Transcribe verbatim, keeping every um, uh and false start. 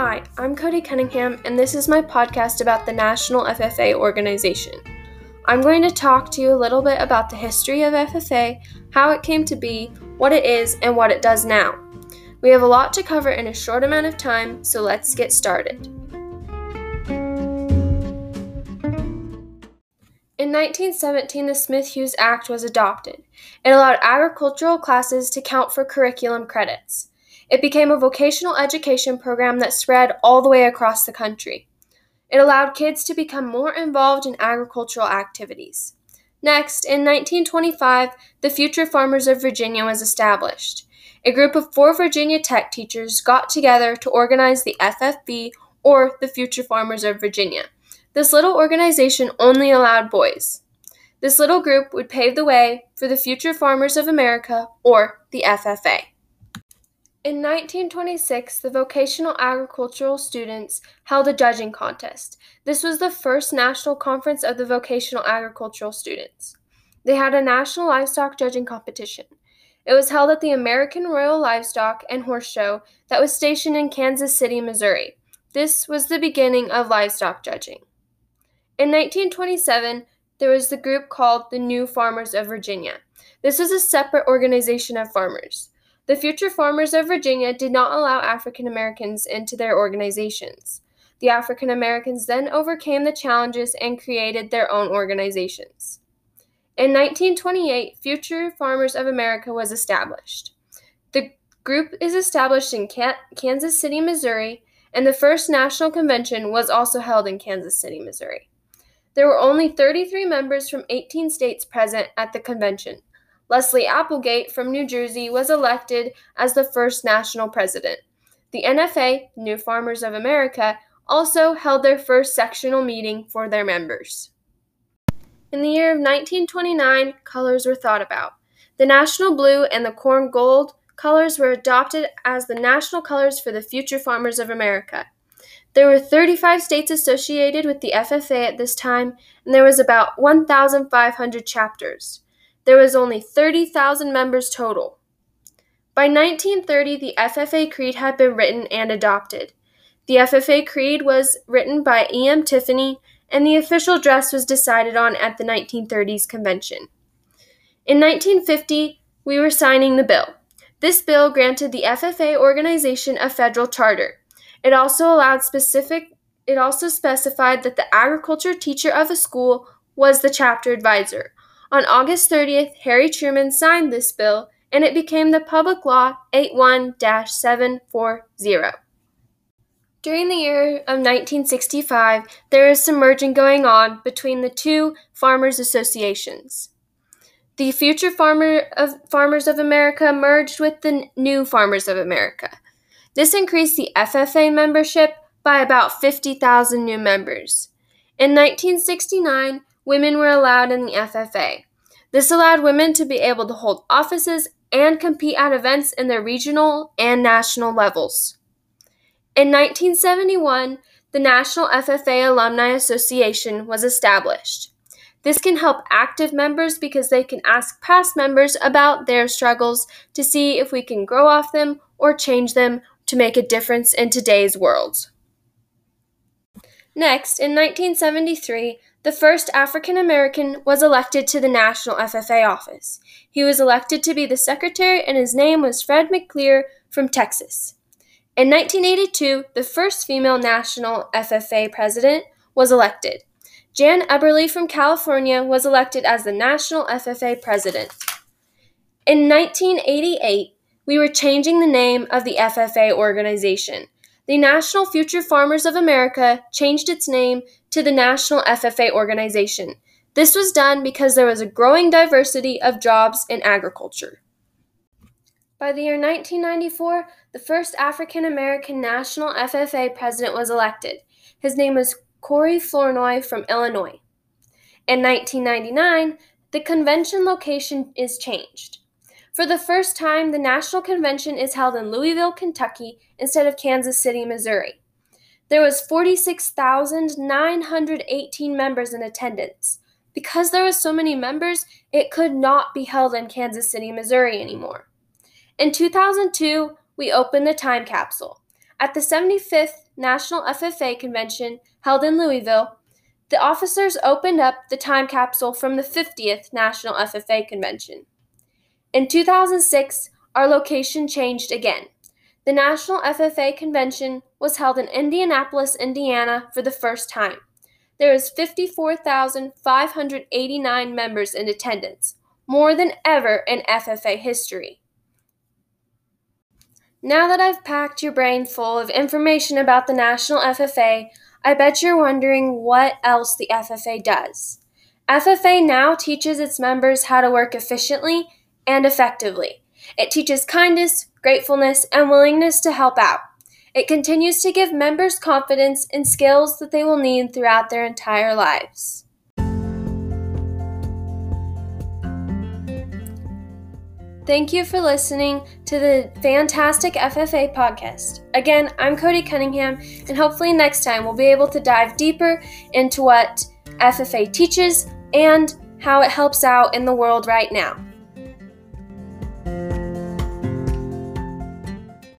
Hi, I'm Cody Cunningham, and this is my podcast about the National F F A Organization. I'm going to talk to you a little bit about the history of F F A, how it came to be, what it is, and what it does now. We have a lot to cover in a short amount of time, so let's get started. In nineteen seventeen, the Smith-Hughes Act was adopted. It allowed agricultural classes to count for curriculum credits. It became a vocational education program that spread all the way across the country. It allowed kids to become more involved in agricultural activities. Next, in nineteen twenty-five, the Future Farmers of Virginia was established. A group of four Virginia tech teachers got together to organize the F F V, or the Future Farmers of Virginia. This little organization only allowed boys. This little group would pave the way for the Future Farmers of America, or the F F A. In nineteen twenty-six, the vocational agricultural students held a judging contest. This was the first national conference of the vocational agricultural students. They had a national livestock judging competition. It was held at the American Royal Livestock and Horse Show that was stationed in Kansas City, Missouri. This was the beginning of livestock judging. In nineteen twenty-seven, there was the group called the New Farmers of Virginia. This was a separate organization of farmers. The Future Farmers of Virginia did not allow African Americans into their organizations. The African Americans then overcame the challenges and created their own organizations. In nineteen twenty-eight, Future Farmers of America was established. The group is established in Kansas City, Missouri, and the first national convention was also held in Kansas City, Missouri. There were only thirty-three members from eighteen states present at the convention. Leslie Applegate from New Jersey was elected as the first national president. The N F A, New Farmers of America, also held their first sectional meeting for their members. In the year of nineteen twenty-nine, colors were thought about. The national blue and the corn gold colors were adopted as the national colors for the Future Farmers of America. There were thirty-five states associated with the F F A at this time, and there was about one thousand five hundred chapters. There was only thirty thousand members total. By nineteen thirty, the F F A Creed had been written and adopted. The F F A Creed was written by E M Tiffany, and the official dress was decided on at the nineteen thirties convention. In nineteen fifty, we were signing the bill. This bill granted the F F A organization a federal charter. It also allowed specific, it also specified that the agriculture teacher of a school was the chapter advisor. On August thirtieth, Harry Truman signed this bill, and it became the Public Law eighty-one dash seven forty. During the year of nineteen sixty-five, there is some merging going on between the two farmers' associations. The Future Farmer of, Farmers of America merged with the New Farmers of America. This increased the F F A membership by about fifty thousand new members. In nineteen sixty-nine, women were allowed in the F F A. This allowed women to be able to hold offices and compete at events in their regional and national levels. In nineteen seventy-one, the National F F A Alumni Association was established. This can help active members because they can ask past members about their struggles to see if we can grow off them or change them to make a difference in today's world. Next, in nineteen seventy-three, the first African American was elected to the National F F A office. He was elected to be the secretary, and his name was Fred McClear from Texas. In nineteen eighty-two, the first female National F F A president was elected. Jan Eberly from California was elected as the National F F A president. In nineteen eighty-eight, we were changing the name of the F F A organization. The National Future Farmers of America changed its name to the National F F A Organization. This was done because there was a growing diversity of jobs in agriculture. By the year nineteen ninety-four, the first African American National F F A president was elected. His name was Corey Flournoy from Illinois. In nineteen ninety-nine, the convention location is changed. For the first time, the National Convention is held in Louisville, Kentucky, instead of Kansas City, Missouri. There was forty-six thousand nine hundred eighteen members in attendance. Because there was so many members, it could not be held in Kansas City, Missouri anymore. In two thousand two, we opened the time capsule. At the seventy-fifth National F F A Convention held in Louisville, the officers opened up the time capsule from the fiftieth National F F A Convention. In two thousand six, our location changed again. The National F F A Convention was held in Indianapolis, Indiana for the first time. There was fifty-four thousand five hundred eighty-nine members in attendance, more than ever in F F A history. Now that I've packed your brain full of information about the National F F A, I bet you're wondering what else the F F A does. F F A now teaches its members how to work efficiently and effectively. It teaches kindness, gratefulness, and willingness to help out. It continues to give members confidence and skills that they will need throughout their entire lives. Thank you for listening to the fantastic F F A podcast. Again, I'm Cody Cunningham, and hopefully next time we'll be able to dive deeper into what F F A teaches and how it helps out in the world right now.